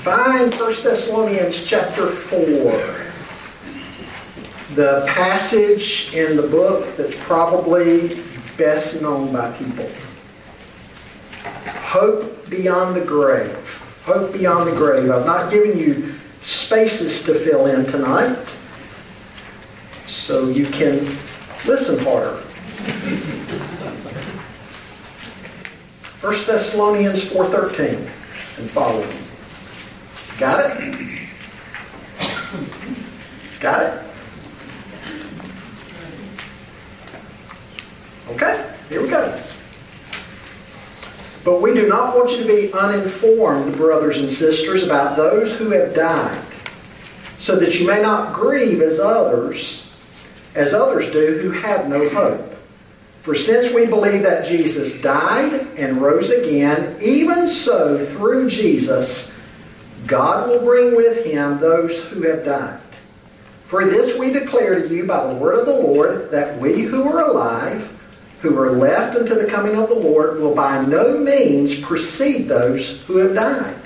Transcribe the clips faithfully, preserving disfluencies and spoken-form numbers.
Find First Thessalonians chapter four. The passage in the book that's probably best known by people. Hope beyond the grave. Hope beyond the grave. I've not given you spaces to fill in tonight, so you can listen harder. First Thessalonians four thirteen and following. Got it? Got it? Okay, here we go. But we do not want you to be uninformed, brothers and sisters, about those who have died, so that you may not grieve as others, as others do who have no hope. For since we believe that Jesus died and rose again, even so through Jesus, God will bring with him those who have died. For this we declare to you by the word of the Lord, that we who are alive, who are left until the coming of the Lord, will by no means precede those who have died.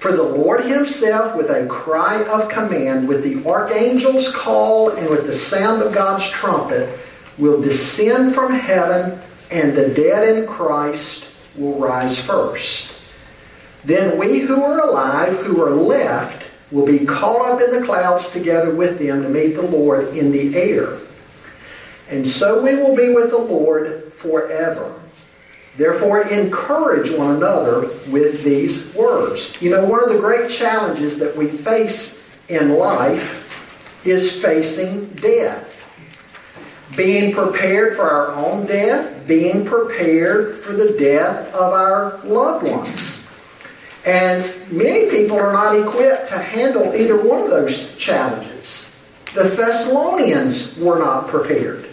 For the Lord himself, with a cry of command, with the archangel's call, and with the sound of God's trumpet, will descend from heaven, and the dead in Christ will rise first. Then we who are alive, who are left, will be caught up in the clouds together with them to meet the Lord in the air. And so we will be with the Lord forever. Therefore, encourage one another with these words. You know, one of the great challenges that we face in life is facing death. Being prepared for our own death, being prepared for the death of our loved ones. And many people are not equipped to handle either one of those challenges. The Thessalonians were not prepared.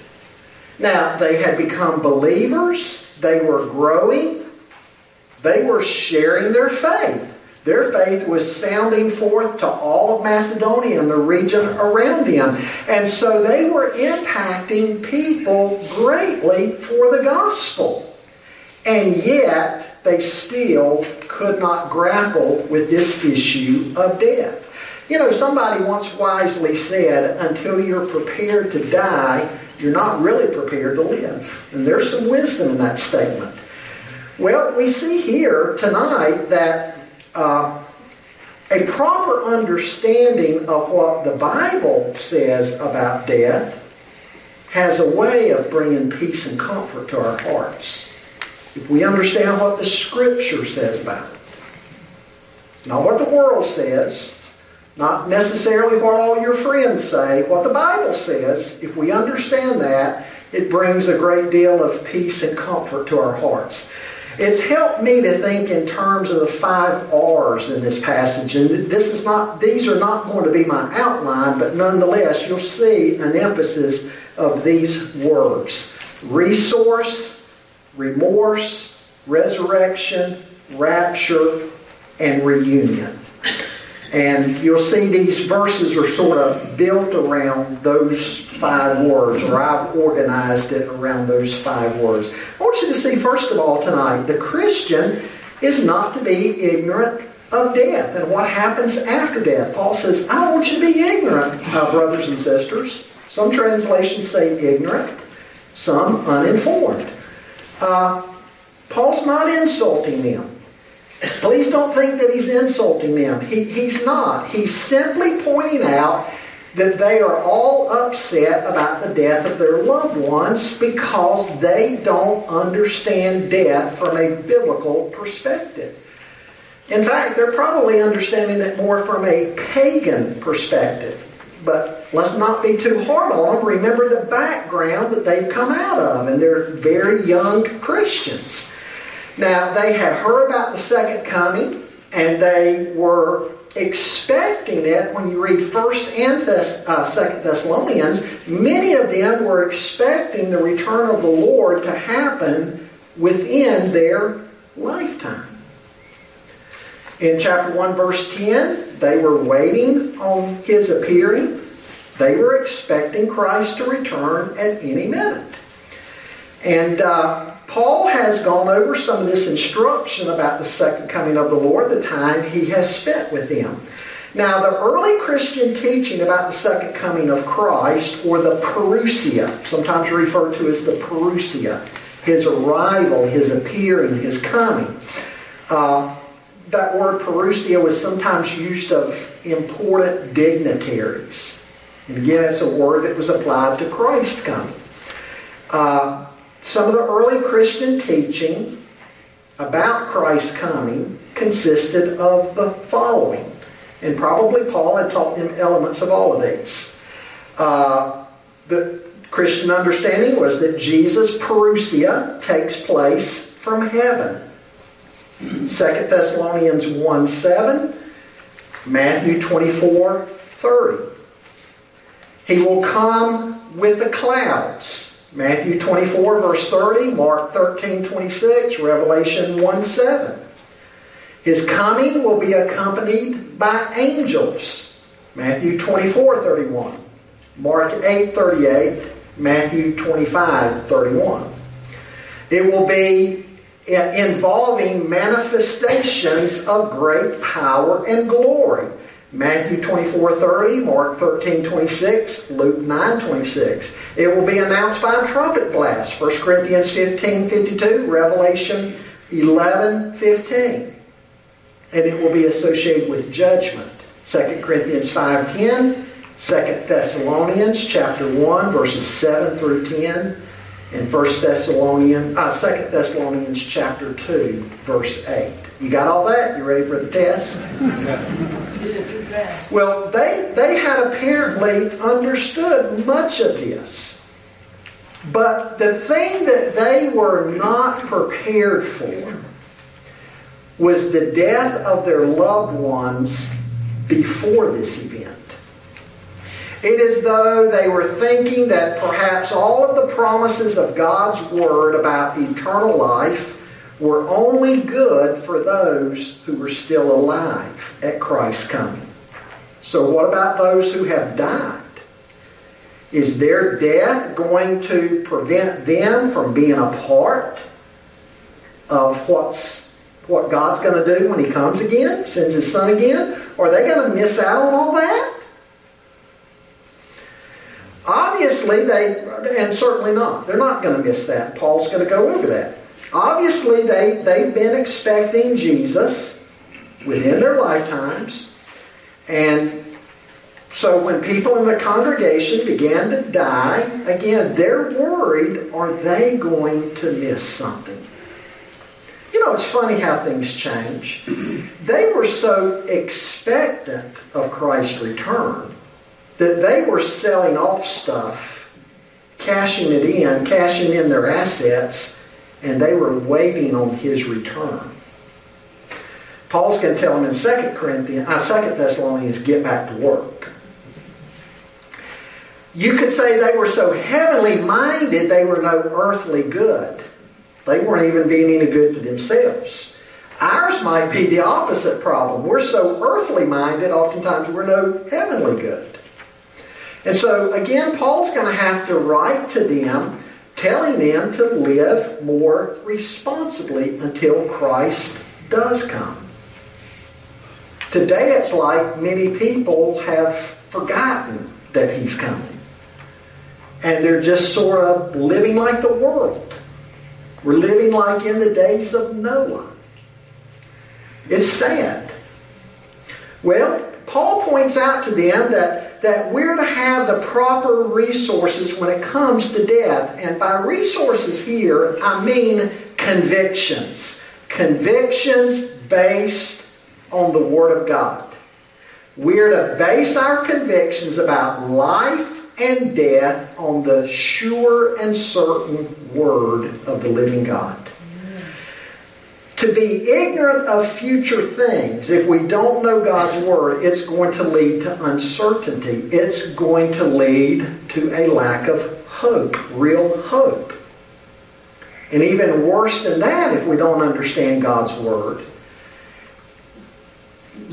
Now, they had become believers. They were growing. They were sharing their faith. Their faith was sounding forth to all of Macedonia and the region around them. And so they were impacting people greatly for the gospel. And yet, they still could not grapple with this issue of death. You know, somebody once wisely said, until you're prepared to die, you're not really prepared to live. And there's some wisdom in that statement. Well, we see here tonight that uh, a proper understanding of what the Bible says about death has a way of bringing peace and comfort to our hearts. If we understand what the Scripture says about it, not what the world says, not necessarily what all your friends say, what the Bible says, if we understand that, it brings a great deal of peace and comfort to our hearts. It's helped me to think in terms of the five R's in this passage. And this is not; these are not going to be my outline, but nonetheless, you'll see an emphasis of these words. Resource, remorse, resurrection, rapture, and reunion. And you'll see these verses are sort of built around those five words, or I've organized it around those five words. I want you to see, first of all, tonight, the Christian is not to be ignorant of death and what happens after death. Paul says, I don't want you to be ignorant, uh, brothers and sisters. Some translations say ignorant, some uninformed. Uh, Paul's not insulting them. Please don't think that he's insulting them. He, he's not. He's simply pointing out that they are all upset about the death of their loved ones because they don't understand death from a biblical perspective. In fact, they're probably understanding it more from a pagan perspective. But let's not be too hard on them. Remember the background that they've come out of, and they're very young Christians. Now, they had heard about the second coming, and they were expecting it. When you read First and Thess- uh, Second Thessalonians, many of them were expecting the return of the Lord to happen within their lifetime. In chapter one, verse ten, they were waiting on His appearing. They were expecting Christ to return at any minute. And uh, Paul has gone over some of this instruction about the second coming of the Lord, the time he has spent with them. Now, the early Christian teaching about the second coming of Christ, or the parousia, sometimes referred to as the parousia, his arrival, his appearing, his coming. Uh, that word parousia was sometimes used of important dignitaries. And again, it's a word that was applied to Christ's coming. Uh, some of the early Christian teaching about Christ's coming consisted of the following. And probably Paul had taught them elements of all of these. Uh, the Christian understanding was that Jesus' parousia takes place from heaven. Second Thessalonians one seven, Matthew twenty-four thirty. He will come with the clouds. Matthew twenty-four, verse thirty, Mark thirteen twenty-six, Revelation one seven. His coming will be accompanied by angels. Matthew twenty-four thirty-one, Mark eight thirty-eight, Matthew twenty-five thirty-one. It will be involving manifestations of great power and glory. Matthew twenty-four thirty, Mark thirteen twenty-six, Luke nine twenty-six. It will be announced by a trumpet blast. First Corinthians fifteen fifty-two, Revelation eleven fifteen. And it will be associated with judgment. Second Corinthians five ten, Second Thessalonians chapter one, verses seven through ten, and First Thessalonians, uh, Second Thessalonians chapter two, verse eight. You got all that? You ready for the test? Well, they, they had apparently understood much of this. But the thing that they were not prepared for was the death of their loved ones before this event. It is as though they were thinking that perhaps all of the promises of God's Word about eternal life were only good for those who were still alive at Christ's coming. So what about those who have died? Is their death going to prevent them from being a part of what's what God's going to do when He comes again, sends His Son again? Are they going to miss out on all that? Obviously, they, and certainly not. They're not going to miss that. Paul's going to go over that. Obviously, they, they've been expecting Jesus within their lifetimes. And so when people in the congregation began to die, again, they're worried, are they going to miss something? You know, it's funny how things change. They were so expectant of Christ's return that they were selling off stuff, cashing it in, cashing in their assets, and they were waiting on His return. Paul's going to tell them in Second Corinthians, uh, Second Thessalonians, get back to work. You could say they were so heavenly minded they were no earthly good. They weren't even being any good to themselves. Ours might be the opposite problem. We're so earthly minded, oftentimes we're no heavenly good. And so, again, Paul's going to have to write to them, telling them to live more responsibly until Christ does come. Today it's like many people have forgotten that He's coming. And they're just sort of living like the world. We're living like in the days of Noah. It's sad. Well, Paul points out to them that, that we're to have the proper resources when it comes to death. And by resources here, I mean convictions. Convictions based on the Word of God. We're to base our convictions about life and death on the sure and certain Word of the living God. Amen. To be ignorant of future things, if we don't know God's Word, it's going to lead to uncertainty. It's going to lead to a lack of hope, real hope. And even worse than that, if we don't understand God's Word,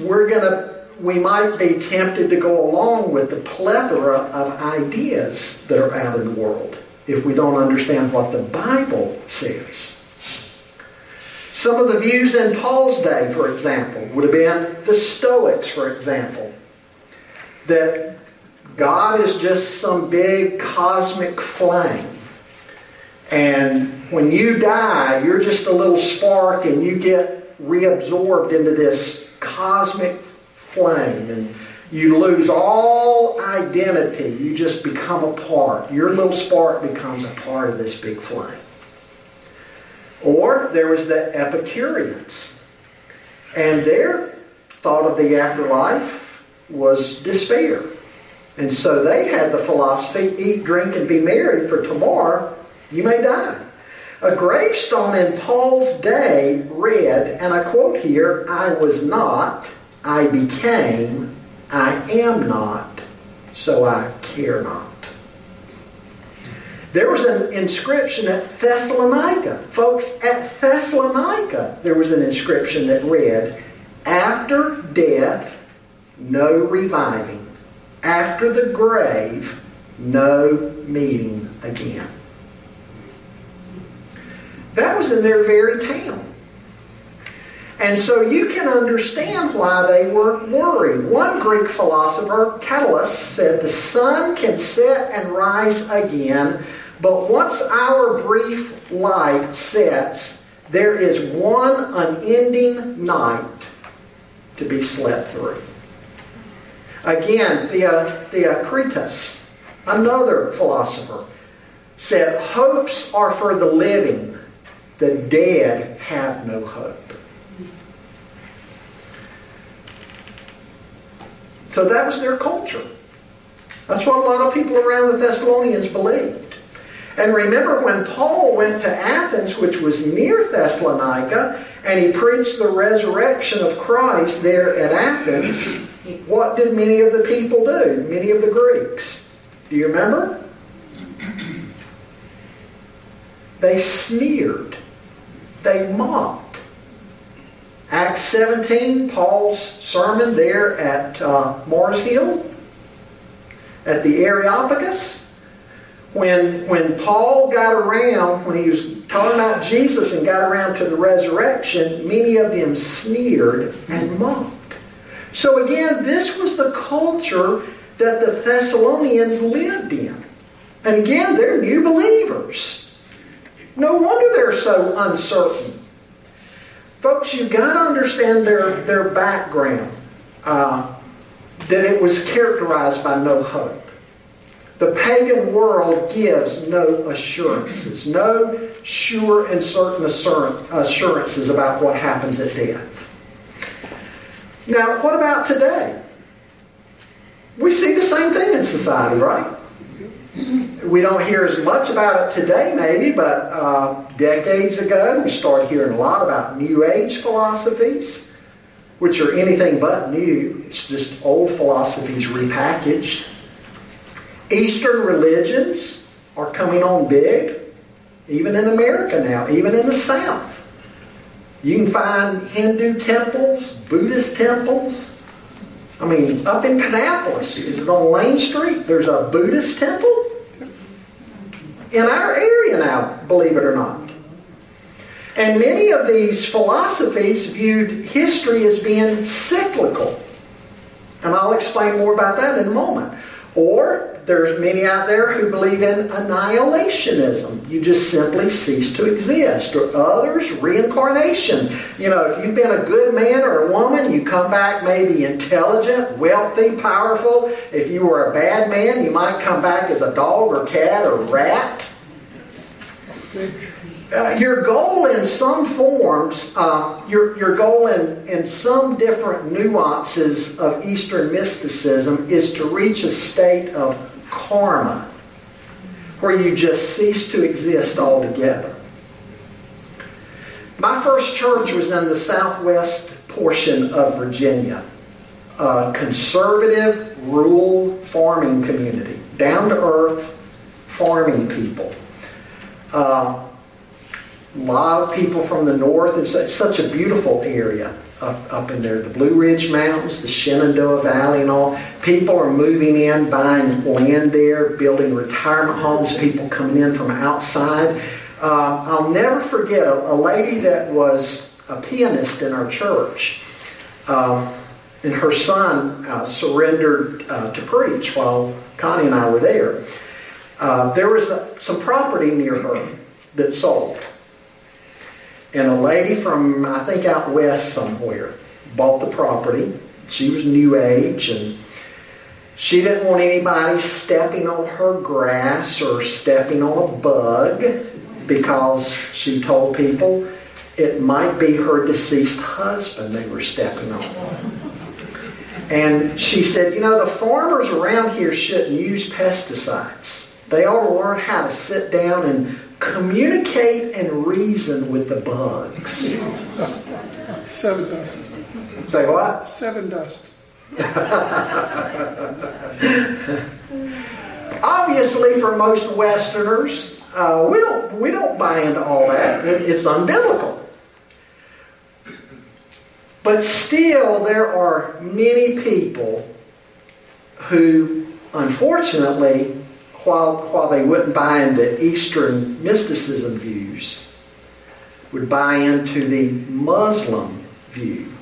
we're going to we might be tempted to go along with the plethora of ideas that are out in the world. if we don't understand what the Bible says. Some of the views in Paul's day, for example, would have been the Stoics, for example, that God is just some big cosmic flame. And when you die, you're just a little spark and you get reabsorbed into this cosmic flame. And you lose all identity. You just become a part. Your little spark becomes a part of this big flame. Or there was the Epicureans. And their thought of the afterlife was despair. And so they had the philosophy, eat, drink, and be merry, for tomorrow you may die. A gravestone in Paul's day read, and I quote here, "I was not, I became, I am not, so I care not." There was an inscription at Thessalonica. Folks, at Thessalonica there was an inscription that read, "After death, no reviving. After the grave, no meeting again." That was in their very town. And so you can understand why they were worried. One Greek philosopher, Catullus, said, "The sun can set and rise again, but once our brief light sets, there is one unending night to be slept through." Again, Theocritus, another philosopher, said, "Hopes are for the living. The dead have no hope." So that was their culture. That's what a lot of people around the Thessalonians believed. And remember, when Paul went to Athens, which was near Thessalonica, and he preached the resurrection of Christ there at Athens, what did many of the people do? Many of the Greeks. Do you remember? They sneered. They mocked. Acts seventeen, Paul's sermon there at uh, Mars Hill, at the Areopagus. When, when Paul got around, when he was talking about Jesus and got around to the resurrection, many of them sneered and mocked. So again, this was the culture that the Thessalonians lived in. And again, they're new believers. No wonder they're so uncertain. Folks, you've got to understand their, their background, uh, that it was characterized by no hope. The pagan world gives no assurances, no sure and certain assurances about what happens at death. Now, what about today? We see the same thing in society, right? We don't hear as much about it today, maybe, but uh, decades ago we started hearing a lot about New Age philosophies, which are anything but new. It's just old philosophies repackaged. Eastern religions are coming on big, even in America now, even in the South. You can find Hindu temples, Buddhist temples. I mean, up in Kannapolis, is it on Lane Street? There's a Buddhist temple in our area now, believe it or not. And many of these philosophies viewed history as being cyclical. And I'll explain more about that in a moment. Or there's many out there who believe in annihilationism. You just simply cease to exist. Or others, reincarnation. You know, if you've been a good man or a woman, you come back maybe intelligent, wealthy, powerful. If you were a bad man, you might come back as a dog or cat or rat. Uh, your goal in some forms, uh, your, your goal in, in some different nuances of Eastern mysticism is to reach a state of karma where you just cease to exist altogether. My first church was in the southwest portion of Virginia, a conservative, rural farming community, down-to-earth farming people. Uh, A lot of people from the north. It's such a beautiful area. up, up in there, the Blue Ridge Mountains, the Shenandoah Valley and all. People are moving in, buying land there, building retirement homes, people coming in from outside. Uh, I'll never forget a, a lady that was a pianist in our church. Uh, and her son uh, surrendered uh, to preach while Connie and I were there. Uh, there was a, some property near her that sold. And a lady from, I think, out west somewhere bought the property. She was new age, and she didn't want anybody stepping on her grass or stepping on a bug, because she told people it might be her deceased husband they were stepping on. And she said, you know, the farmers around here shouldn't use pesticides. They ought to learn how to sit down and communicate and reason with the bugs. Seven dust. Say what? Seven dust. Obviously, for most Westerners, uh, we don't we don't buy into all that. It's unbiblical. But still, there are many people who, unfortunately, while, while they wouldn't buy into Eastern mysticism views, would buy into the Muslim view.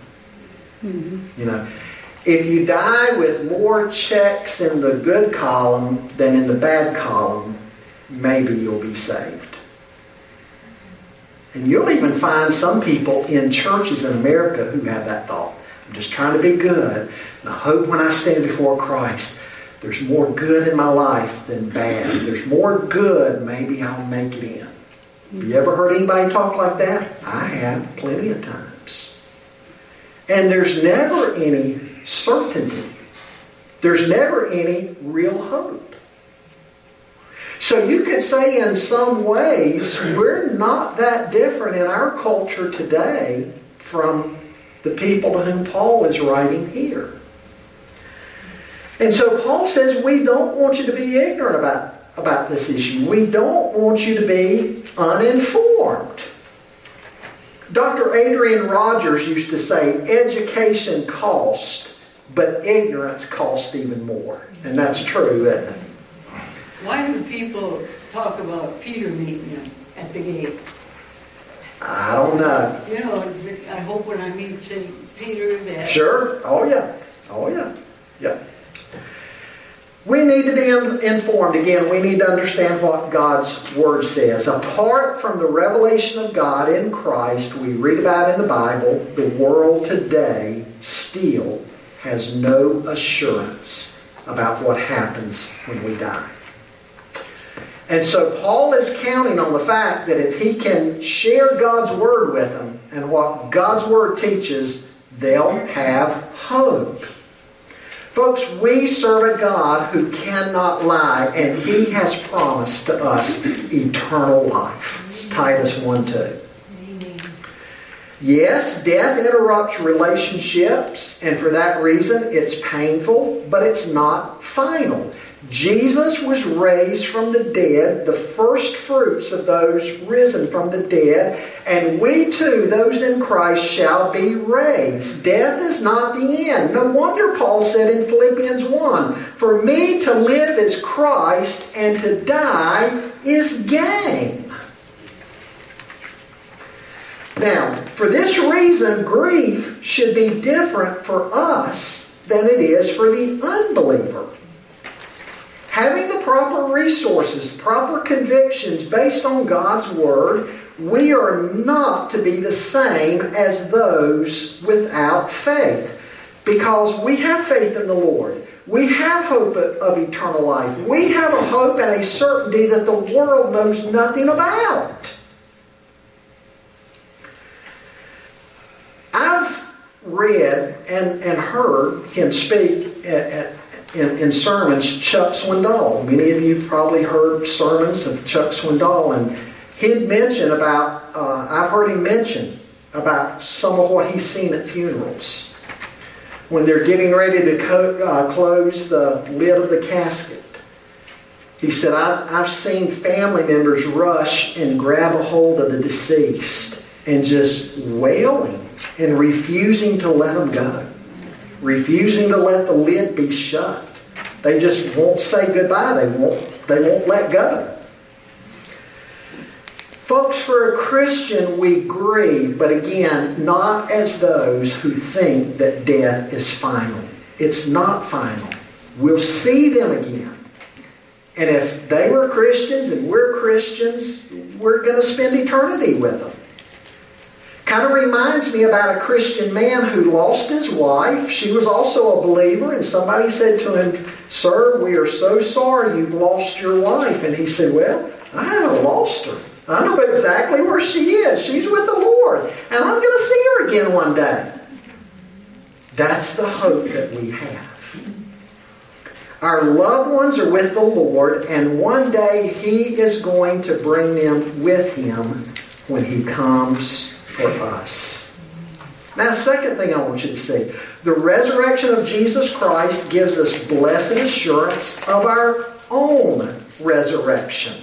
Mm-hmm. You know, if you die with more checks in the good column than in the bad column, maybe you'll be saved. And you'll even find some people in churches in America who have that thought. I'm just trying to be good. And I hope when I stand before Christ, there's more good in my life than bad. If there's more good, maybe I'll make it in. Have you ever heard anybody talk like that? I have, plenty of times. And there's never any certainty. There's never any real hope. So you could say in some ways we're not that different in our culture today from the people to whom Paul is writing here. And so Paul says we don't want you to be ignorant about, about this issue. We don't want you to be uninformed. Doctor Adrian Rogers used to say education costs, but ignorance costs even more. And that's true, isn't it? Why do people talk about Peter meeting him at the gate? I don't know. You know, I hope when I meet Peter that... Sure. Oh, yeah. Oh, yeah. Yeah. We need to be in- informed. Again, we need to understand what God's Word says. Apart from the revelation of God in Christ, we read about in the Bible, the world today still has no assurance about what happens when we die. And so Paul is counting on the fact that if he can share God's Word with them and what God's Word teaches, they'll have hope. Folks, we serve a God who cannot lie, and He has promised to us eternal life. Titus one two. Yes, death interrupts relationships, and for that reason it's painful, but it's not final. Jesus was raised from the dead, the first fruits of those risen from the dead, and we too, those in Christ, shall be raised. Death is not the end. No wonder Paul said in Philippians one, "For me to live is Christ, and to die is gain." Now, for this reason, grief should be different for us than it is for the unbeliever. Having the proper resources, proper convictions based on God's Word, we are not to be the same as those without faith. Because we have faith in the Lord. We have hope of eternal life. We have a hope and a certainty that the world knows nothing about. I've read and, and heard him speak at, at In, in sermons, Chuck Swindoll. Many of you have probably heard sermons of Chuck Swindoll, and he'd mention about, uh, I've heard him mention about some of what he's seen at funerals. When they're getting ready to co- uh, close the lid of the casket, he said, I've, I've seen family members rush and grab a hold of the deceased and just wailing and refusing to let them go. Refusing to let the lid be shut. They just won't say goodbye. They won't, they won't let go. Folks, for a Christian, we grieve, but again, not as those who think that death is final. It's not final. We'll see them again. And if they were Christians and we're Christians, we're going to spend eternity with them. Kind of reminds me about a Christian man who lost his wife. She was also a believer, and somebody said to him, "Sir, we are so sorry you've lost your wife." And he said, "Well, I haven't lost her. I know exactly where she is. She's with the Lord, and I'm going to see her again one day." That's the hope that we have. Our loved ones are with the Lord, and one day He is going to bring them with Him when He comes for us. Now, the second thing I want you to see, the resurrection of Jesus Christ gives us blessed assurance of our own resurrection.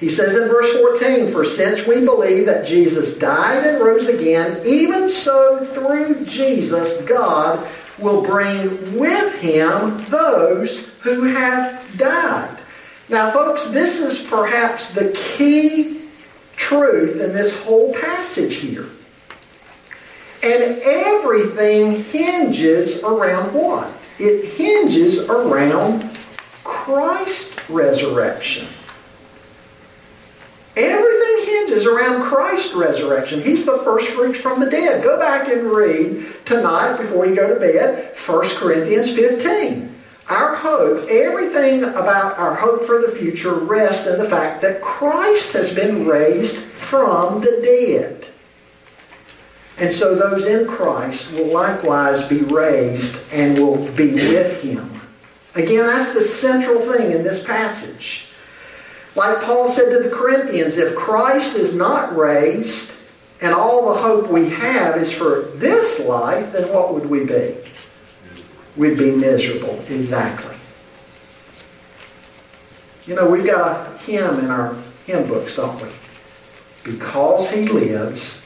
He says in verse fourteen, "For since we believe that Jesus died and rose again, even so through Jesus God will bring with Him those who have died." Now folks, this is perhaps the key truth in this whole passage here. And everything hinges around what? It hinges around Christ's resurrection. Everything hinges around Christ's resurrection. He's the first fruits from the dead. Go back and read tonight before you go to bed, First Corinthians fifteen. Our hope, everything about our hope for the future rests in the fact that Christ has been raised from the dead. And so those in Christ will likewise be raised and will be with Him. Again, that's the central thing in this passage. Like Paul said to the Corinthians, if Christ is not raised and all the hope we have is for this life, then what would we be? We'd be miserable. Exactly. You know, we've got a hymn in our hymn books, don't we? "Because He lives."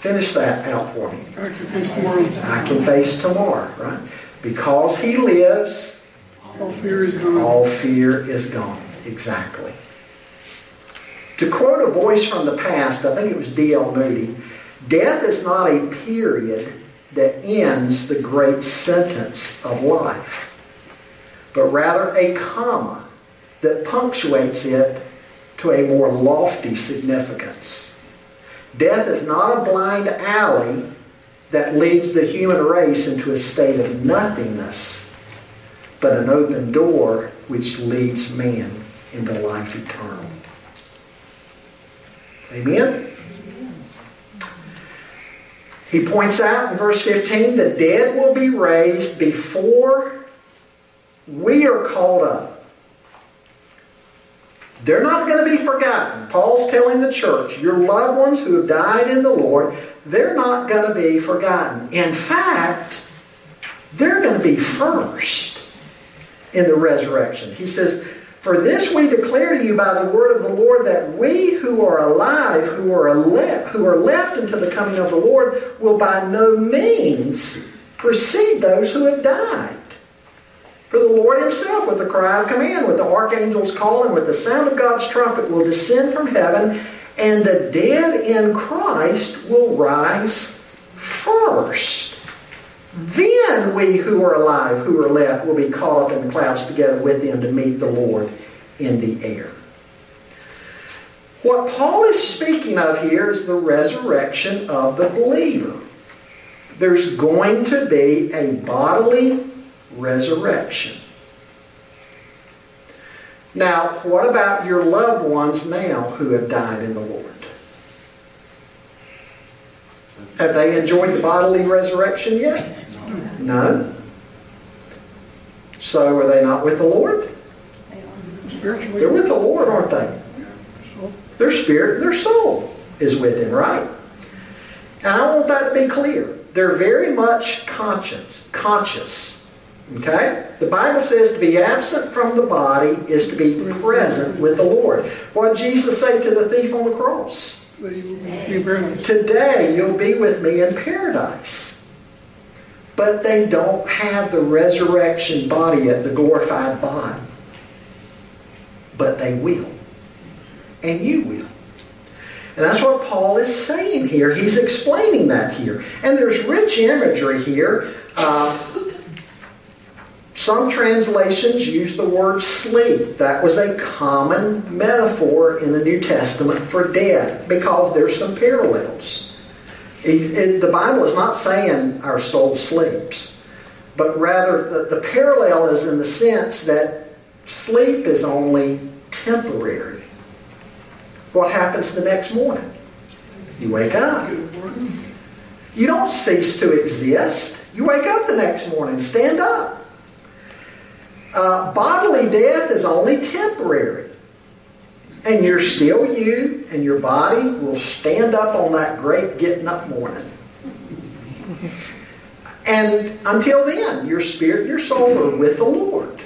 Finish that out for me. I can face tomorrow. I can face tomorrow, right? Because He lives, all fear is gone. All fear is gone. Exactly. To quote a voice from the past, I think it was D L Moody, "Death is not a period that ends the great sentence of life, but rather a comma that punctuates it to a more lofty significance. Death is not a blind alley that leads the human race into a state of nothingness, but an open door which leads man into life eternal." Amen? He points out in verse fifteen, the dead will be raised before we are called up. They're not going to be forgotten. Paul's telling the church, your loved ones who have died in the Lord, they're not going to be forgotten. In fact, they're going to be first in the resurrection. He says, "For this we declare to you by the word of the Lord, that we who are alive, who are, elect, who are left until the coming of the Lord, will by no means precede those who have died. For the Lord Himself, with the cry of command, with the archangel's call, and with the sound of God's trumpet, will descend from heaven, and the dead in Christ will rise first. Then we who are alive, who are left, will be caught up in the clouds together with them to meet the Lord in the air." What Paul is speaking of here is the resurrection of the believer. There's going to be a bodily resurrection. Now, what about your loved ones now who have died in the Lord? Have they enjoyed the bodily resurrection yet? No. So are they not with the Lord? They're with the Lord, aren't they? Their spirit, their soul is with Him, right? And I want that to be clear. They're very much conscious. Conscious. Okay? The Bible says to be absent from the body is to be present with the Lord. What did Jesus say to the thief on the cross? Today you'll be with me in paradise. But they don't have the resurrection body yet, the glorified body. But they will. And you will. And that's what Paul is saying here. He's explaining that here. And there's rich imagery here. Uh, some translations use the word sleep. That was a common metaphor in the New Testament for death, because there's some parallels. It, it, the Bible is not saying our soul sleeps, but rather the, the parallel is in the sense that sleep is only temporary. What happens the next morning? You wake up. You don't cease to exist. You wake up the next morning. Stand up. Uh, bodily death is only temporary. And you're still you, and your body will stand up on that great getting up morning. And until then, your spirit and your soul are with the Lord.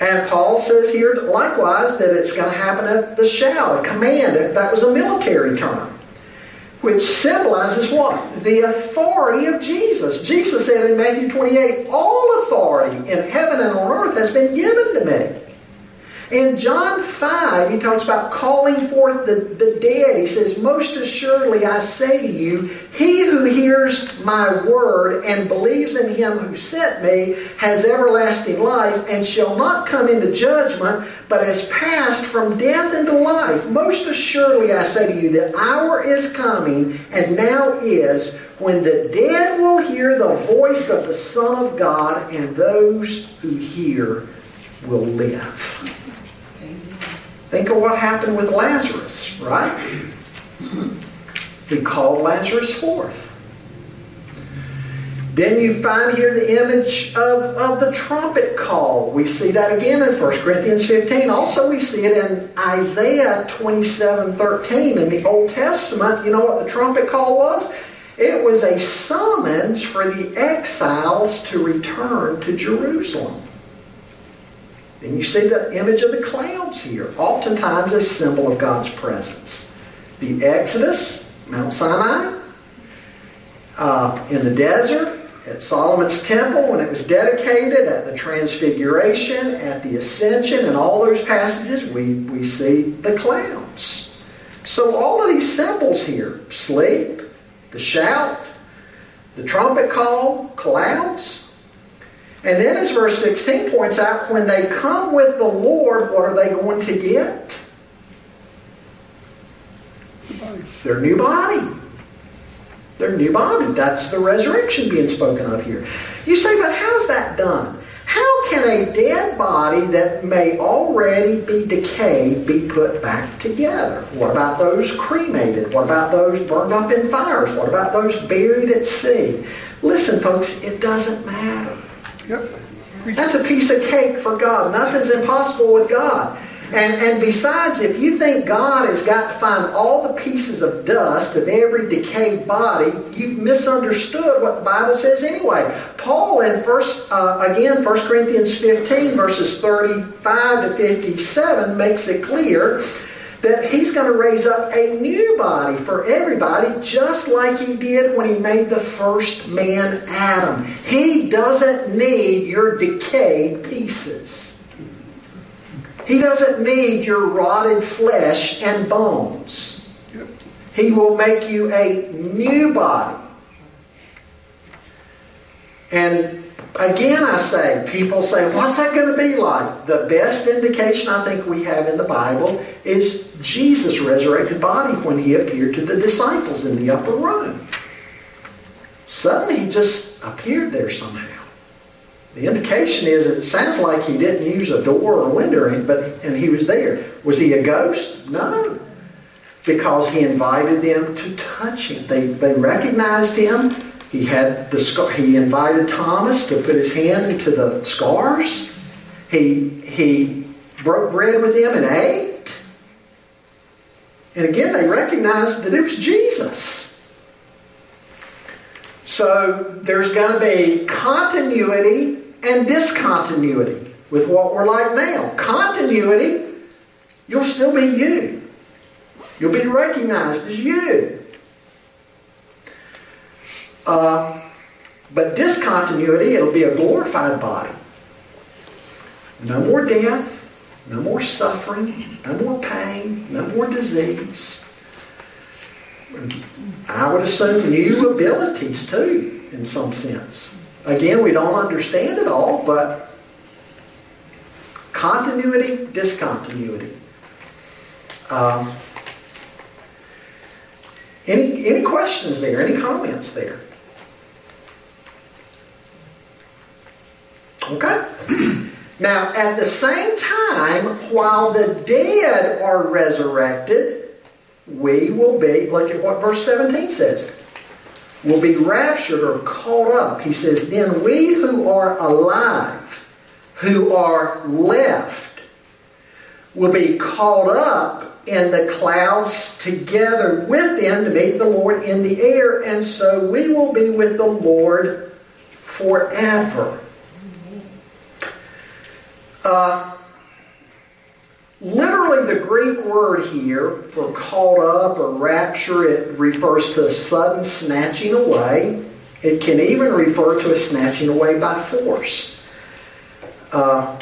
And Paul says here, likewise, that it's going to happen at the shall, a command. That was a military term, which symbolizes what? The authority of Jesus. Jesus said in Matthew twenty-eight, all authority in heaven and on earth has been given to me. In John five, he talks about calling forth the, the dead. He says, most assuredly I say to you, he who hears my word and believes in him who sent me has everlasting life and shall not come into judgment, but has passed from death into life. Most assuredly I say to you, the hour is coming, and now is, when the dead will hear the voice of the Son of God, and those who hear will live. Think of what happened with Lazarus, right? He called Lazarus forth. Then you find here the image of, of the trumpet call. We see that again in First Corinthians fifteen. Also we see it in Isaiah twenty-seven thirteen. In the Old Testament, you know what the trumpet call was? It was a summons for the exiles to return to Jerusalem. And you see the image of the clouds here, oftentimes a symbol of God's presence. The Exodus, Mount Sinai, uh, in the desert, at Solomon's temple when it was dedicated, at the transfiguration, at the ascension, and all those passages, we, we see the clouds. So all of these symbols here, sleep, the shout, the trumpet call, clouds. And then as verse sixteen points out, when they come with the Lord, what are they going to get? Their new body. Their new body. That's the resurrection being spoken of here. You say, but how's that done? How can a dead body that may already be decayed be put back together? What about those cremated? What about those burned up in fires? What about those buried at sea? Listen, folks, it doesn't matter. Yep. That's a piece of cake for God. Nothing's impossible with God. And, and besides, if you think God has got to find all the pieces of dust of every decayed body, you've misunderstood what the Bible says anyway. Paul in first, uh, again, First Corinthians fifteen, verses thirty-five to fifty-seven, makes it clear that he's going to raise up a new body for everybody, just like he did when he made the first man, Adam. He doesn't need your decayed pieces. He doesn't need your rotted flesh and bones. He will make you a new body. And again I say, people say, what's that going to be like? The best indication I think we have in the Bible is Jesus' resurrected body when he appeared to the disciples in the upper room. Suddenly he just appeared there somehow. The indication is it sounds like he didn't use a door or window, but and he was there. Was he a ghost? No. Because he invited them to touch him. They, they recognized him. He had the scar. He invited Thomas to put his hand into the scars. He he broke bread with him and ate. And again, they recognized that it was Jesus. So there's going to be continuity and discontinuity with what we're like now. Continuity, you'll still be you. You'll be recognized as you. Uh, but discontinuity, it'll be a glorified body. No more death, no more suffering, no more pain, no more disease. I would assume new abilities too, in some sense. Again, we don't understand it all, but continuity, discontinuity. Um, any, any questions there? Any comments there? Okay. Now, at the same time, while the dead are resurrected, we will be, look at what verse seventeen says, will be raptured or caught up. He says, then we who are alive, who are left, will be caught up in the clouds together with them to meet the Lord in the air, and so we will be with the Lord forever. Uh, literally, the Greek word here for caught up or rapture, it refers to a sudden snatching away. It can even refer to a snatching away by force. Uh,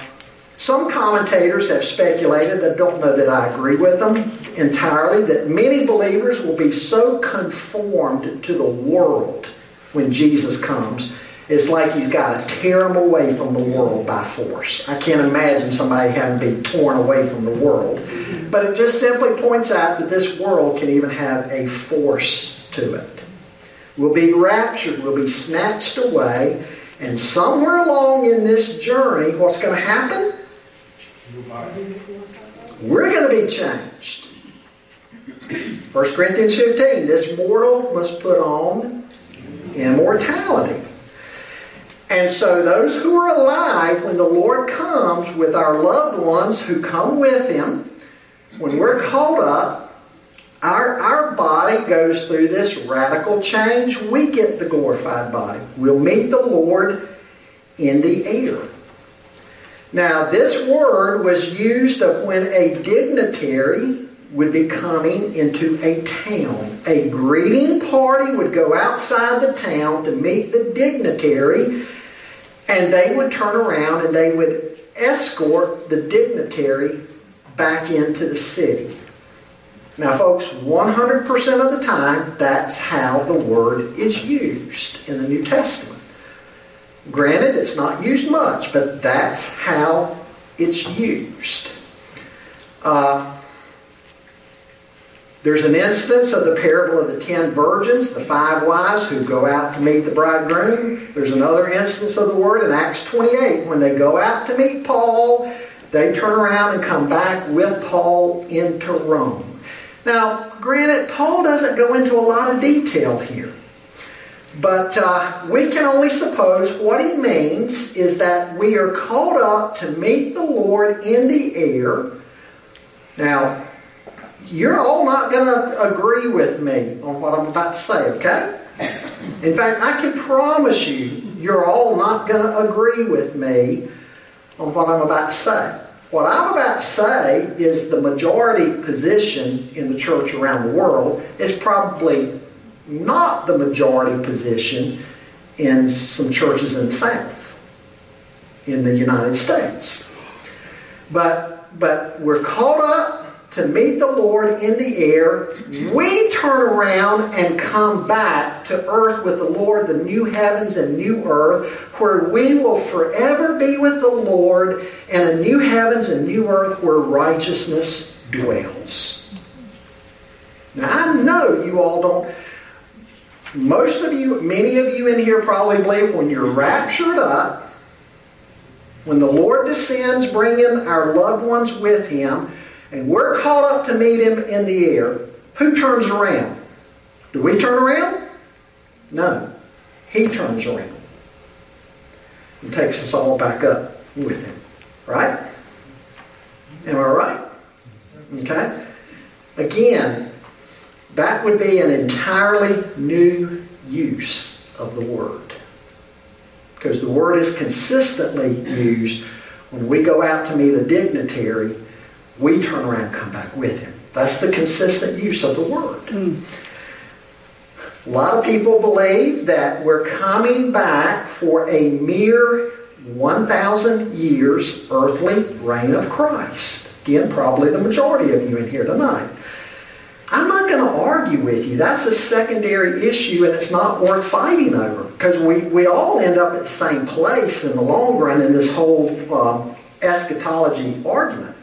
some commentators have speculated, I don't know that I agree with them entirely, that many believers will be so conformed to the world when Jesus comes. It's like you've got to tear them away from the world by force. I can't imagine somebody having to be torn away from the world. But it just simply points out that this world can even have a force to it. We'll be raptured, we'll be snatched away, and somewhere along in this journey, what's going to happen? We're going to be changed. First Corinthians fifteen, this mortal must put on immortality. And so those who are alive when the Lord comes with our loved ones who come with Him, when we're caught up, our, our body goes through this radical change. We get the glorified body. We'll meet the Lord in the air. Now, this word was used of when a dignitary would be coming into a town. A greeting party would go outside the town to meet the dignitary, and they would turn around and they would escort the dignitary back into the city. Now folks, one hundred percent of the time, that's how the word is used in the New Testament. Granted, it's not used much, but that's how it's used. Uh, there's an instance of the parable of the ten virgins, the five wise who go out to meet the bridegroom. There's another instance of the word in Acts twenty-eight. When they go out to meet Paul, they turn around and come back with Paul into Rome. Now, granted, Paul doesn't go into a lot of detail here, but uh, we can only suppose what he means is that we are called up to meet the Lord in the air. Now, you're all not going to agree with me on what I'm about to say, okay? In fact, I can promise you, you're all not going to agree with me on what I'm about to say. What I'm about to say is the majority position in the church around the world is probably not the majority position in some churches in the South, in the United States. But, but we're called up to meet the Lord in the air. We turn around and come back to earth with the Lord, the new heavens and new earth, where we will forever be with the Lord in a new heavens and new earth where righteousness dwells. Now, I know you all don't, most of you, many of you in here probably believe when you're raptured up, when the Lord descends, bringing our loved ones with Him, and we're caught up to meet Him in the air, who turns around? Do we turn around? No. He turns around and takes us all back up with Him. Right? Am I right? Okay? Again, that would be an entirely new use of the word, because the word is consistently used. When we go out to meet a dignitary, we turn around and come back with Him. That's the consistent use of the word. Mm. A lot of people believe that we're coming back for a mere one thousand years earthly reign of Christ. Again, probably the majority of you in here tonight. I'm not going to argue with you. That's a secondary issue, and it's not worth fighting over. Because we, we all end up at the same place in the long run in this whole um, eschatology argument.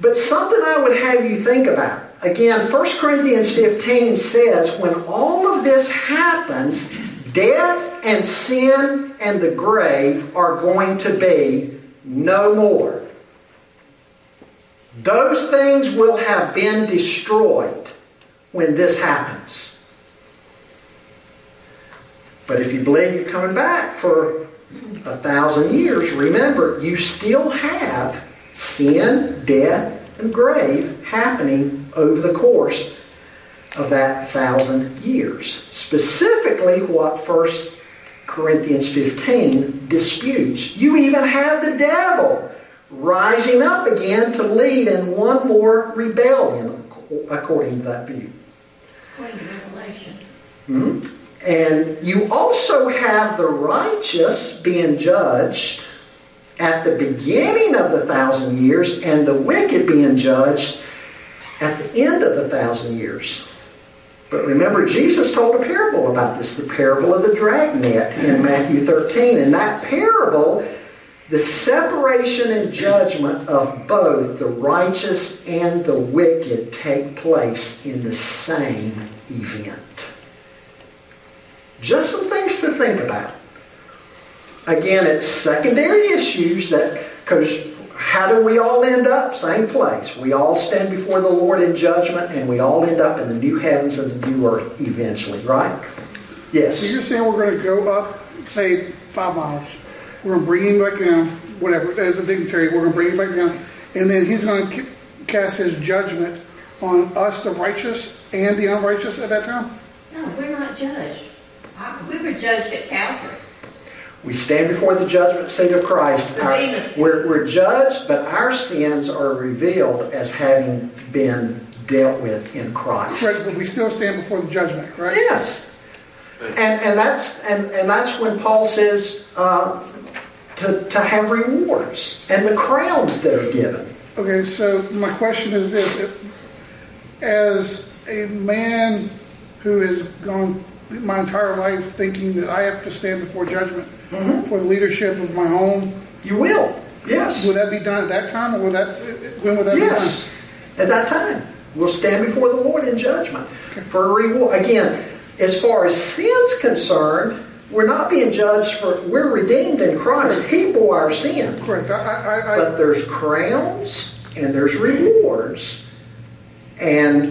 But something I would have you think about. Again, First Corinthians fifteen says, when all of this happens, death and sin and the grave are going to be no more. Those things will have been destroyed when this happens. But if you believe you're coming back for a thousand years, remember, you still have sin, death, and grave happening over the course of that thousand years. Specifically what First Corinthians fifteen disputes. You even have the devil rising up again to lead in one more rebellion, according to that view. According to Revelation. Hmm? And you also have the righteous being judged at the beginning of the thousand years and the wicked being judged at the end of the thousand years. But remember, Jesus told a parable about this, the parable of the dragnet in Matthew thirteen. In that parable, the separation and judgment of both the righteous and the wicked take place in the same event. Just some things to think about. Again, it's secondary issues that, because how do we all end up? Same place. We all stand before the Lord in judgment, and we all end up in the new heavens and the new earth eventually, right? Yes. So you're saying we're going to go up, say, five miles. We're going to bring him back down, whatever, as a dignitary, we're going to bring him back down. And then he's going to cast his judgment on us, the righteous and the unrighteous at that time? No, we're not judged. We were judged at Calvary. We stand before the judgment seat of Christ. Our, we're, we're judged, but our sins are revealed as having been dealt with in Christ. Right, but we still stand before the judgment, right? Yes. And, and, that's, and, and that's when Paul says... Uh, To, to have rewards and the crowns that are given. Okay, so my question is this. If, as a man who has gone my entire life thinking that I have to stand before judgment mm-hmm. for the leadership of my home. You will, yes. Would that be done at that time, or would that, when would that yes. be done? Yes, at that time. We'll stand before the Lord in judgment okay. for a reward. Again, as far as sin's concerned, we're not being judged for, we're redeemed in Christ. He bore our sin. Correct. I, I, I, but there's crowns and there's rewards. And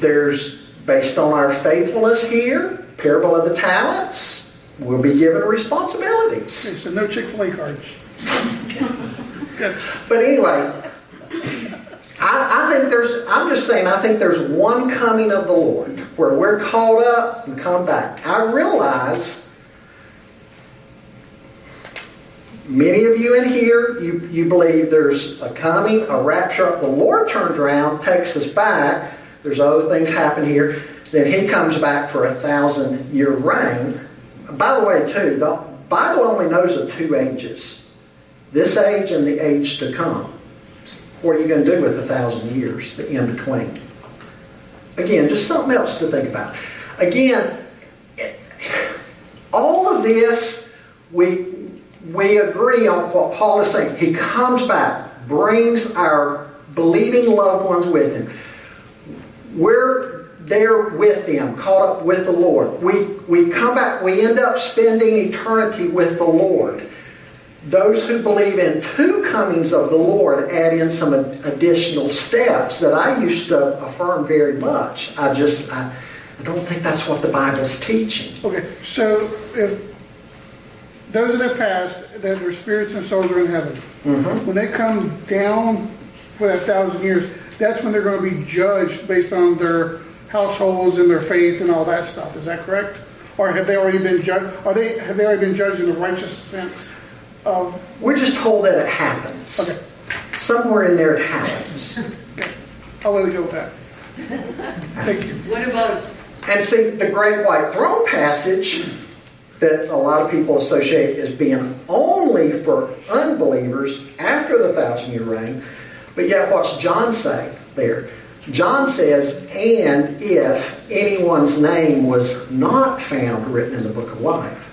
there's, based on our faithfulness here, parable of the talents, we'll be given responsibilities. Okay, so no Chick-fil-A cards. But anyway, I, I think there's, I'm just saying, I think there's one coming of the Lord where we're called up and come back. I realize many of you in here, you, you believe there's a coming, a rapture. The Lord turns around, takes us back. There's other things happen here. Then He comes back for a thousand year reign. By the way, too, the Bible only knows of two ages. This age and the age to come. What are you going to do with a thousand years, the in between? Again, just something else to think about. Again, all of this, we, we agree on what Paul is saying. He comes back, brings our believing loved ones with Him. We're there with them, caught up with the Lord. We, we come back, we end up spending eternity with the Lord. Those who believe in two comings of the Lord add in some additional steps that I used to affirm very much. I just, I, I don't think that's what the Bible's teaching. Okay, so if those that have passed, that their spirits and souls are in heaven, mm-hmm. when they come down for that thousand years, that's when they're going to be judged based on their households and their faith and all that stuff. Is that correct? Or have they already been judged? Are they have they already been judged in the righteous sense? Of, we're just told that it happens. Okay. Somewhere in there it happens. I'll let it go with that. Thank you. What about? And see, the Great White Throne passage that a lot of people associate as being only for unbelievers after the thousand year reign. But yet, what's John say there? John says, and if anyone's name was not found written in the book of life,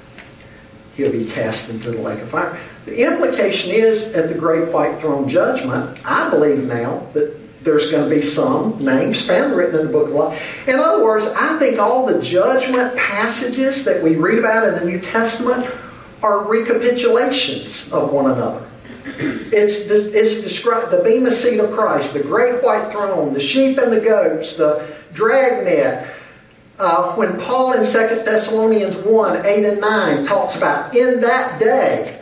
he'll be cast into the lake of fire. The implication is, at the great white throne judgment, I believe now that there's going to be some names found written in the book of life. In other words, I think all the judgment passages that we read about in the New Testament are recapitulations of one another. It's, de- it's described, the Bema Seat of Christ, the great white throne, the sheep and the goats, the dragnet. Uh, when Paul in Second Thessalonians one, eight and nine talks about, in that day,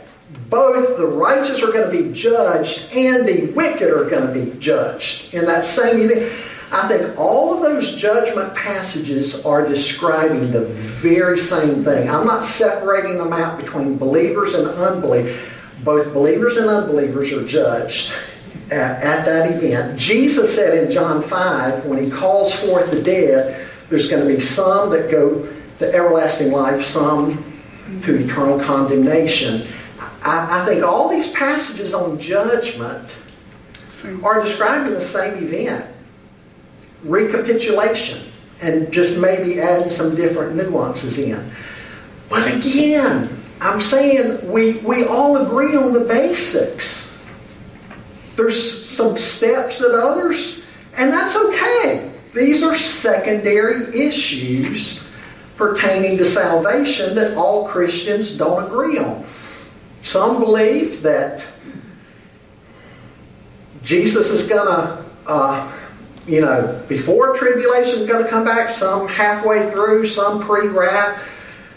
both the righteous are going to be judged and the wicked are going to be judged. In that same event, I think all of those judgment passages are describing the very same thing. I'm not separating them out between believers and unbelievers. Both believers and unbelievers are judged at, at that event. Jesus said in John five, when he calls forth the dead, there's going to be some that go to everlasting life, some to eternal condemnation. I, I think all these passages on judgment are describing the same event. Recapitulation, and just maybe adding some different nuances in. But again, I'm saying we, we all agree on the basics. There's some steps that others, and that's okay. These are secondary issues pertaining to salvation that all Christians don't agree on. Some believe that Jesus is going to, uh, you know, before tribulation is going to come back, some halfway through, some pre-wrath.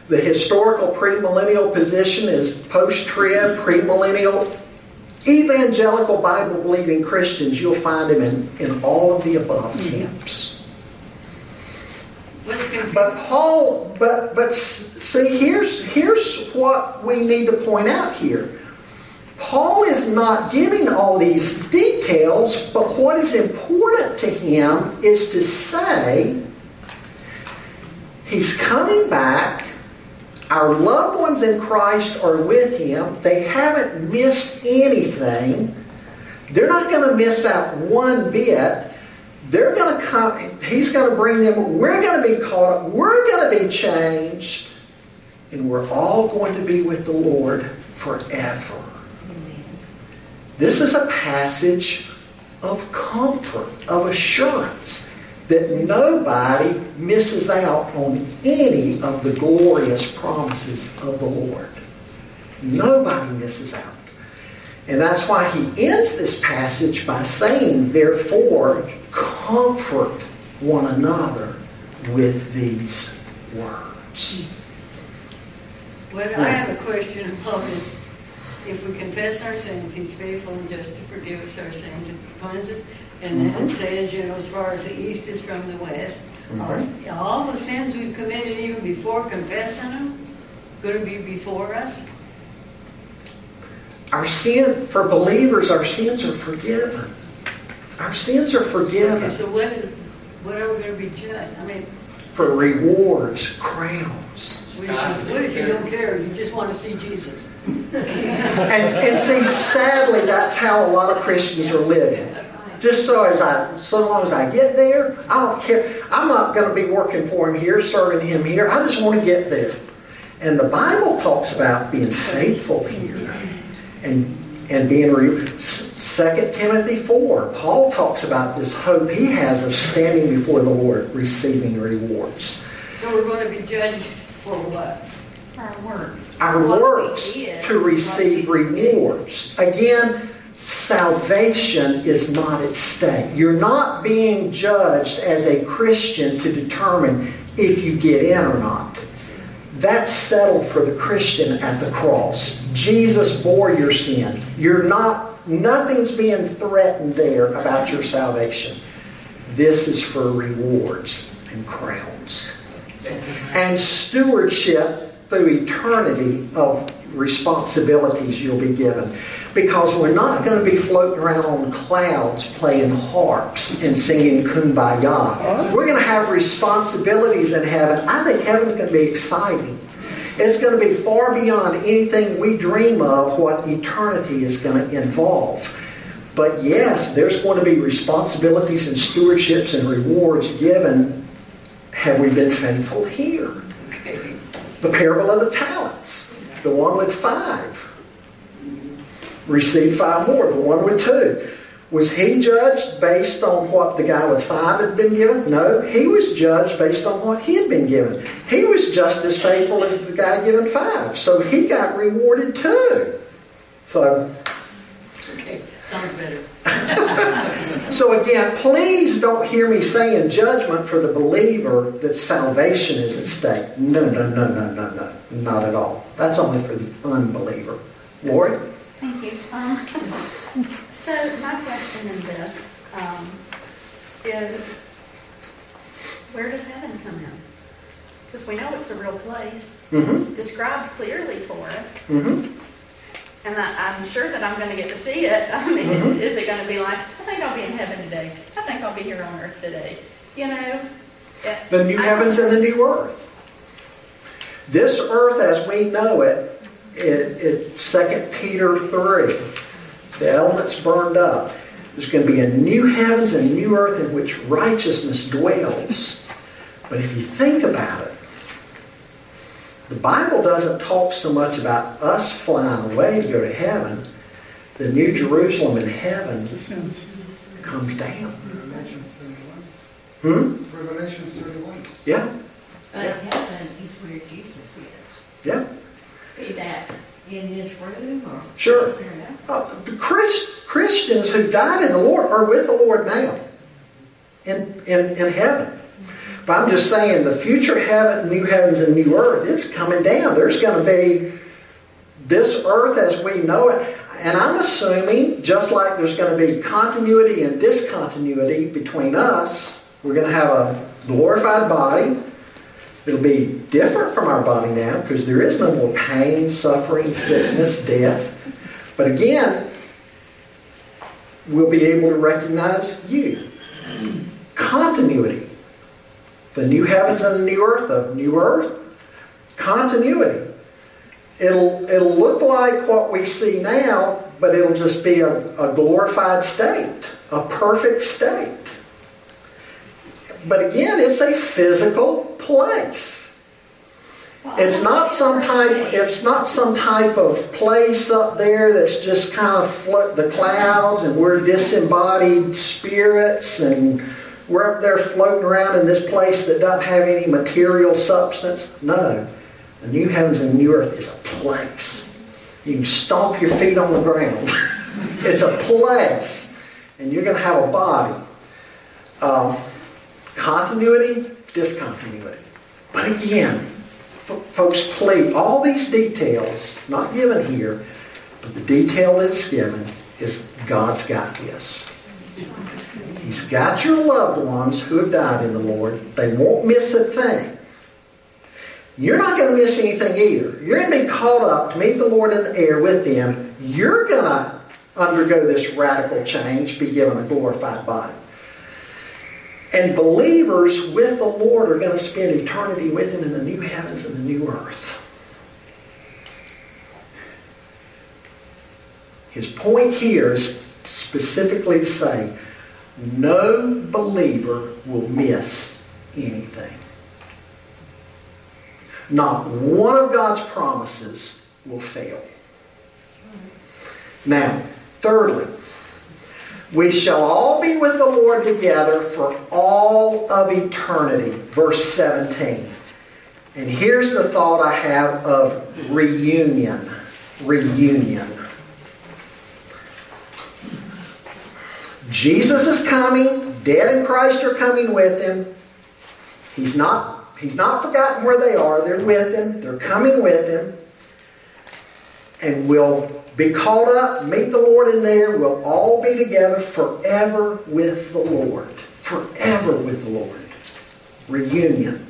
The historical premillennial position is post-trib, premillennial. Evangelical Bible-believing Christians, you'll find them in, in all of the above camps. But Paul, but but see, here's, here's what we need to point out here. Paul is not giving all these details, but what is important to him is to say he's coming back. Our loved ones in Christ are with him. They haven't missed anything. They're not going to miss out one bit. They're going to come. He's going to bring them. We're going to be caught up. We're going to be changed. And we're all going to be with the Lord forever. This is a passage of comfort, of assurance, that nobody misses out on any of the glorious promises of the Lord. Nobody misses out. And that's why he ends this passage by saying, therefore, comfort one another with these words. Well, now, I have a question about this. If we confess our sins, he's faithful and just to forgive us our sins and cleanse us. And then mm-hmm. it says, you know, as far as the east is from the west, mm-hmm. are all the sins we've committed even before confessing them going to be before us? Our sin, for believers, our sins are forgiven. Our sins are forgiven. Okay, so what, is, what are we going to be judged? I mean, for rewards, crowns. What if, you, what if you don't care? You just want to see Jesus. and, and see, sadly, that's how a lot of Christians are living. Just so as I, so long as I get there, I don't care. I'm not going to be working for him here, serving him here. I just want to get there. And the Bible talks about being faithful here, and and being re- Second Timothy four. Paul talks about this hope he has of standing before the Lord, receiving rewards. So we're going to be judged for what? Our works. Our what works did, to receive rewards. Again. Salvation is not at stake. You're not being judged as a Christian to determine if you get in or not. That's settled for the Christian at the cross. Jesus bore your sin. You're not, nothing's being threatened there about your salvation. This is for rewards and crowns. And stewardship through eternity of responsibilities you'll be given. Because we're not going to be floating around on clouds playing harps and singing Kumbaya. We're going to have responsibilities in heaven. I think heaven's going to be exciting. It's going to be far beyond anything we dream of what eternity is going to involve. But yes, there's going to be responsibilities and stewardships and rewards given. Have we been faithful here? The parable of the talents. The one with five received five more. The one with two. Was he judged based on what the guy with five had been given? No, he was judged based on what he had been given. He was just as faithful as the guy given five. So he got rewarded too. So... okay. Sounds better. So again, please don't hear me saying judgment for the believer that salvation is at stake. No, no, no, no, no, no. Not at all. That's only for the unbeliever. Lori? Thank you. Um, so my question in this um, is, where does heaven come in? Because we know it's a real place. Mm-hmm. It's described clearly for us. Mm-hmm. And I, I'm sure that I'm going to get to see it. I mean, mm-hmm. Is it going to be like, I think I'll be in heaven today. I think I'll be here on earth today. You know? It, the new I, heavens and the new earth. This earth as we know it, it's Second Peter three. The elements burned up. There's going to be a new heavens and a new earth in which righteousness dwells. But if you think about it, the Bible doesn't talk so much about us flying away to go to heaven. The New Jerusalem in heaven comes down. Hmm? Revelation thirty-one. Yeah. But heaven is where Jesus is. Yeah. Be that in this room or... sure. Uh, the Christ, Christians who died in the Lord are with the Lord now in, in, in heaven. But I'm just saying, the future heaven, new heavens and new earth, it's coming down. There's going to be this earth as we know it. And I'm assuming, just like there's going to be continuity and discontinuity between us, we're going to have a glorified body. It'll be different from our body now because there is no more pain, suffering, sickness, death. But again, we'll be able to recognize you. Continuity. The new heavens and the new earth, the new earth, continuity. It'll, it'll look like what we see now, but it'll just be a, a glorified state, a perfect state. But again, it's a physical place. It's not some type, it's not some type of place up there that's just kind of float the clouds and we're disembodied spirits and we're up there floating around in this place that doesn't have any material substance. No. The new heavens and new earth is a place. You can stomp your feet on the ground. It's a place. And you're going to have a body. Um, continuity, discontinuity. But again, folks, please, all these details, not given here, but the detail that's given is God's got this. He's got your loved ones who have died in the Lord. They won't miss a thing. You're not going to miss anything either. You're going to be called up to meet the Lord in the air with them. You're going to undergo this radical change, be given a glorified body. And believers with the Lord are going to spend eternity with Him in the new heavens and the new earth. His point here is specifically to say, no believer will miss anything. Not one of God's promises will fail. Now, thirdly, we shall all be with the Lord together for all of eternity. Verse seventeen. And here's the thought I have of reunion. Reunion. Jesus is coming. Dead in Christ are coming with Him. He's not, he's not forgotten where they are. They're with Him. They're coming with Him. And we'll be called up, meet the Lord in there. We'll all be together forever with the Lord. Forever with the Lord. Reunion.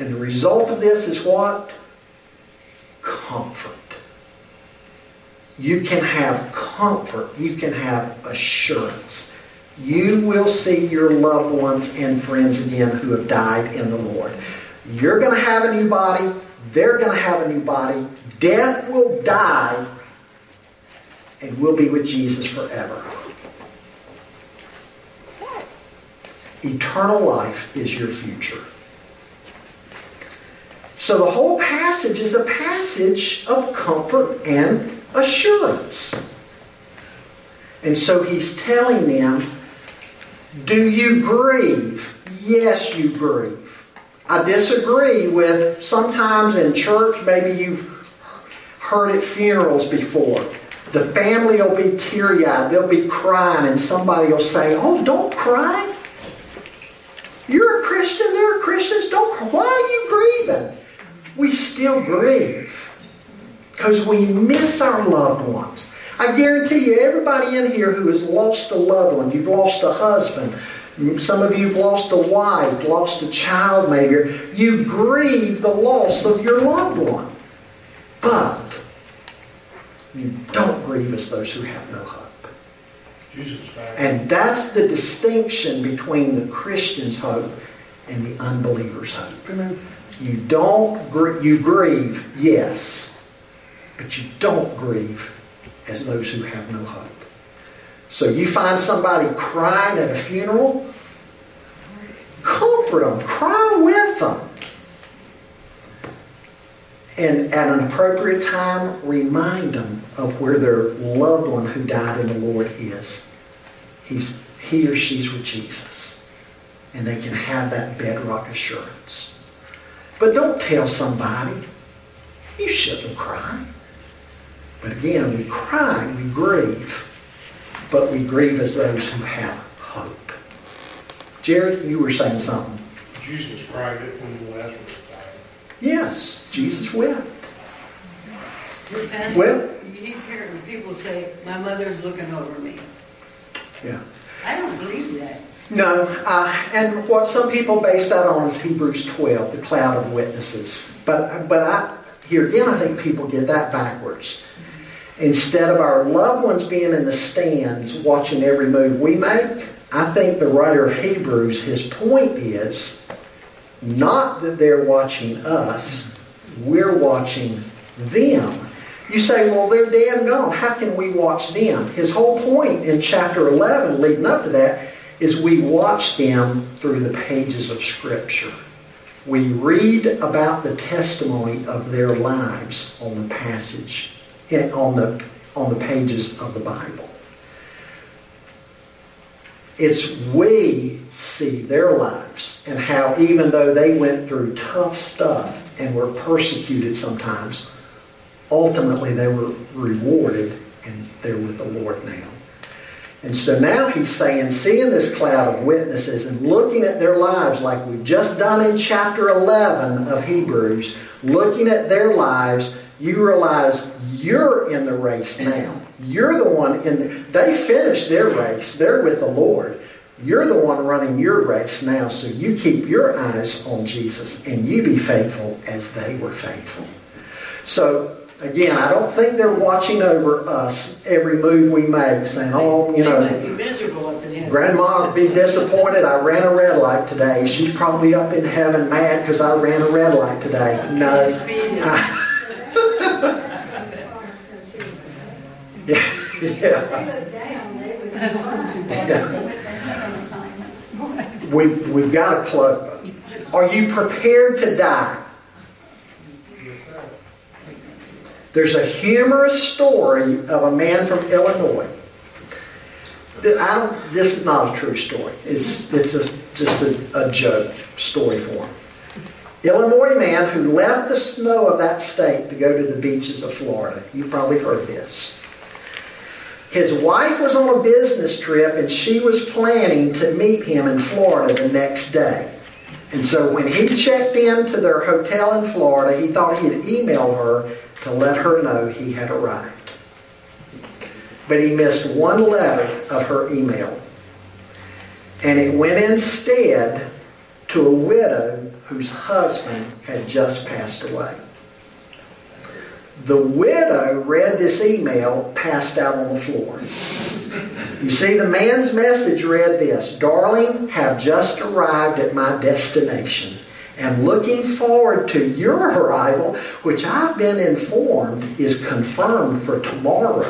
And the result of this is what? comfort. You can have comfort. You can have assurance. You will see your loved ones and friends again who have died in the Lord. You're going to have a new body. They're going to have a new body. Death will die, and we'll be with Jesus forever. Eternal life is your future. So the whole passage is a passage of comfort and assurance. And so he's telling them, do you grieve? Yes, you grieve. I disagree with, sometimes in church, maybe you've heard at funerals before. The family will be teary-eyed. They'll be crying, and somebody will say, oh, don't cry. You're a Christian. They're Christians. Don't cry. Why are you grieving? We still grieve because we miss our loved ones. I guarantee you, everybody in here who has lost a loved one, you've lost a husband, some of you have lost a wife, lost a child maybe, you grieve the loss of your loved one. But you don't grieve as those who have no hope. Jesus, and that's the distinction between the Christian's hope and the unbeliever's hope. Amen. You don't gr- you grieve, yes, but you don't grieve as those who have no hope. So you find somebody crying at a funeral, comfort them, cry with them. And at an appropriate time, remind them of where their loved one who died in the Lord is. He's, he or she's with Jesus. And they can have that bedrock assurance. But don't tell somebody, you shouldn't cry. But again, we cry, we grieve. But we grieve as those who have hope. Jared, you were saying something. Jesus cried it when Lazarus died. Yes, Jesus wept. Pastor, well, you keep hearing people say, my mother's looking over me. Yeah. I don't believe that. No, uh, and what some people base that on is Hebrews twelve, the cloud of witnesses. But, but I, here again, I think people get that backwards. Instead of our loved ones being in the stands watching every move we make, I think the writer of Hebrews, his point is not that they're watching us, we're watching them. You say, well, they're dead and gone. How can we watch them? His whole point in chapter eleven leading up to that is we watch them through the pages of Scripture. We read about the testimony of their lives on the passage In, on the on the pages of the Bible. It's we see their lives and how even though they went through tough stuff and were persecuted sometimes, ultimately they were rewarded and they're with the Lord now. And so now he's saying, seeing this cloud of witnesses and looking at their lives like we've just done in chapter eleven of Hebrews, looking at their lives, you realize you're in the race now. You're the one in the, they finished their race. They're with the Lord. You're the one running your race now. So you keep your eyes on Jesus and you be faithful as they were faithful. So again, I don't think they're watching over us every move we make saying, oh, you know, they might be miserable at the end. Grandma would be disappointed. I ran a red light today. She's probably up in heaven mad because I ran a red light today. No. I, Yeah. yeah. We've, we've got to plug. Are you prepared to die? There's a humorous story of a man from Illinois. I don't, this is not a true story. It's, it's a, just a, a joke story for him. Illinois man who left the snow of that state to go to the beaches of Florida. You've probably heard this. His wife was on a business trip and she was planning to meet him in Florida the next day. And so when he checked in to their hotel in Florida, he thought he had emailed her to let her know he had arrived. But he missed one letter of her email. And it went instead to a widow whose husband had just passed away. The widow read this email, passed out on the floor. You see, the man's message read this: "Darling, have just arrived at my destination. Am looking forward to your arrival, which I've been informed is confirmed for tomorrow.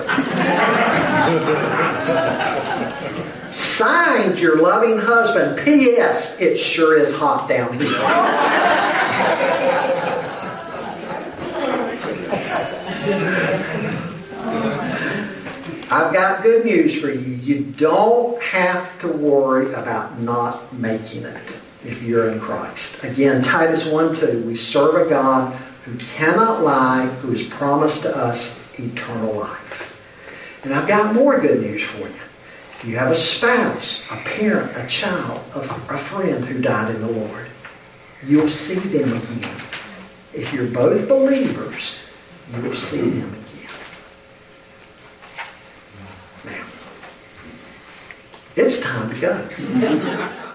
Signed, your loving husband. P S It sure is hot down here." I've got good news for you. You don't have to worry about not making it if you're in Christ. Again, Titus one two, we serve a God who cannot lie, who has promised to us eternal life. And I've got more good news for you. If you have a spouse, a parent, a child, a, a friend who died in the Lord, you'll see them again. If you're both believers, you will see them again. Now, it's time to go.